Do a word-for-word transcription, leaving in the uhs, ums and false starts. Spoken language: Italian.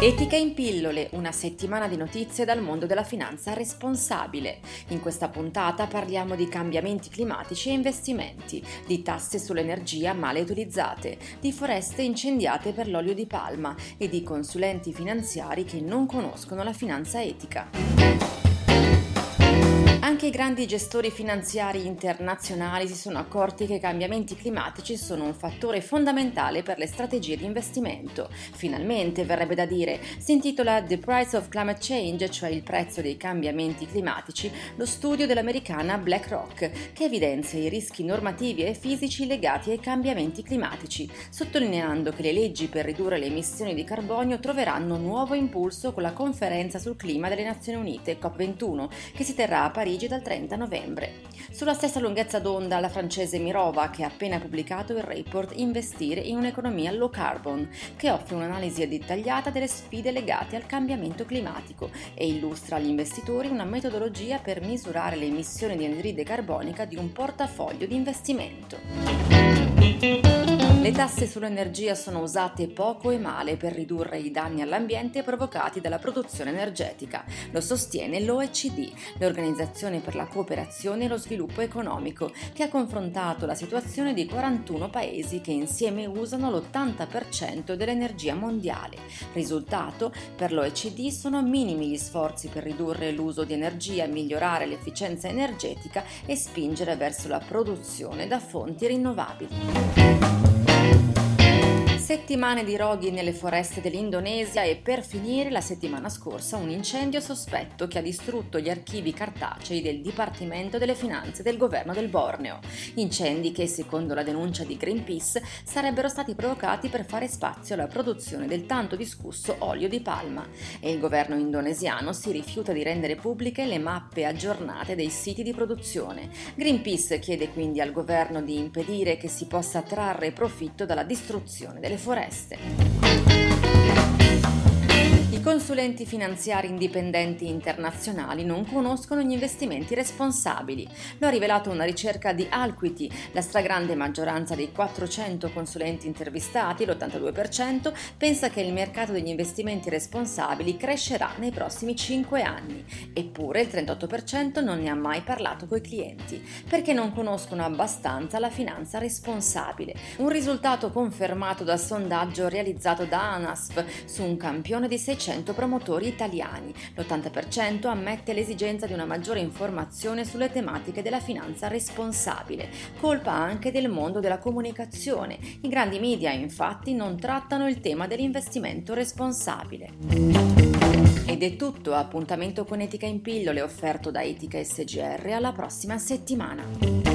Etica in pillole, una settimana di notizie dal mondo della finanza responsabile. In questa puntata parliamo di cambiamenti climatici e investimenti, di tasse sull'energia male utilizzate, di foreste incendiate per l'olio di palma e di consulenti finanziari che non conoscono la finanza etica. Anche i grandi gestori finanziari internazionali si sono accorti che i cambiamenti climatici sono un fattore fondamentale per le strategie di investimento. Finalmente, verrebbe da dire, si intitola The Price of Climate Change, cioè il prezzo dei cambiamenti climatici, lo studio dell'americana BlackRock, che evidenzia i rischi normativi e fisici legati ai cambiamenti climatici, sottolineando che le leggi per ridurre le emissioni di carbonio troveranno nuovo impulso con la conferenza sul clima delle Nazioni Unite, C O P ventuno, che si terrà a Parigi dal trenta novembre. Sulla stessa lunghezza d'onda la francese Mirova, che ha appena pubblicato il report Investire in un'economia low carbon, che offre un'analisi dettagliata delle sfide legate al cambiamento climatico e illustra agli investitori una metodologia per misurare le emissioni di anidride carbonica di un portafoglio di investimento. Le tasse sull'energia sono usate poco e male per ridurre i danni all'ambiente provocati dalla produzione energetica. Lo sostiene l'O E C D, l'Organizzazione per la Cooperazione e lo Sviluppo Economico, che ha confrontato la situazione di quarantuno paesi che insieme usano l'ottanta per cento dell'energia mondiale. Risultato, per l'O E C D sono minimi gli sforzi per ridurre l'uso di energia, migliorare l'efficienza energetica e spingere verso la produzione da fonti rinnovabili. Settimane di roghi nelle foreste dell'Indonesia e per finire la settimana scorsa un incendio sospetto che ha distrutto gli archivi cartacei del Dipartimento delle Finanze del governo del Borneo. Incendi che, secondo la denuncia di Greenpeace, sarebbero stati provocati per fare spazio alla produzione del tanto discusso olio di palma. E il governo indonesiano si rifiuta di rendere pubbliche le mappe aggiornate dei siti di produzione. Greenpeace chiede quindi al governo di impedire che si possa trarre profitto dalla distruzione delle foreste. I consulenti finanziari indipendenti internazionali non conoscono gli investimenti responsabili. Lo ha rivelato una ricerca di Alquity. La stragrande maggioranza dei quattrocento consulenti intervistati, l'ottantadue per cento, pensa che il mercato degli investimenti responsabili crescerà nei prossimi cinque anni. Eppure il trentotto per cento non ne ha mai parlato coi clienti, perché non conoscono abbastanza la finanza responsabile. Un risultato confermato dal sondaggio realizzato da Anasf su un campione di seicento promotori italiani. L'ottanta per cento ammette l'esigenza di una maggiore informazione sulle tematiche della finanza responsabile, colpa anche del mondo della comunicazione. I grandi media, infatti, non trattano il tema dell'investimento responsabile. Ed è tutto, appuntamento con Etica in Pillole offerto da Etica Sgr alla prossima settimana.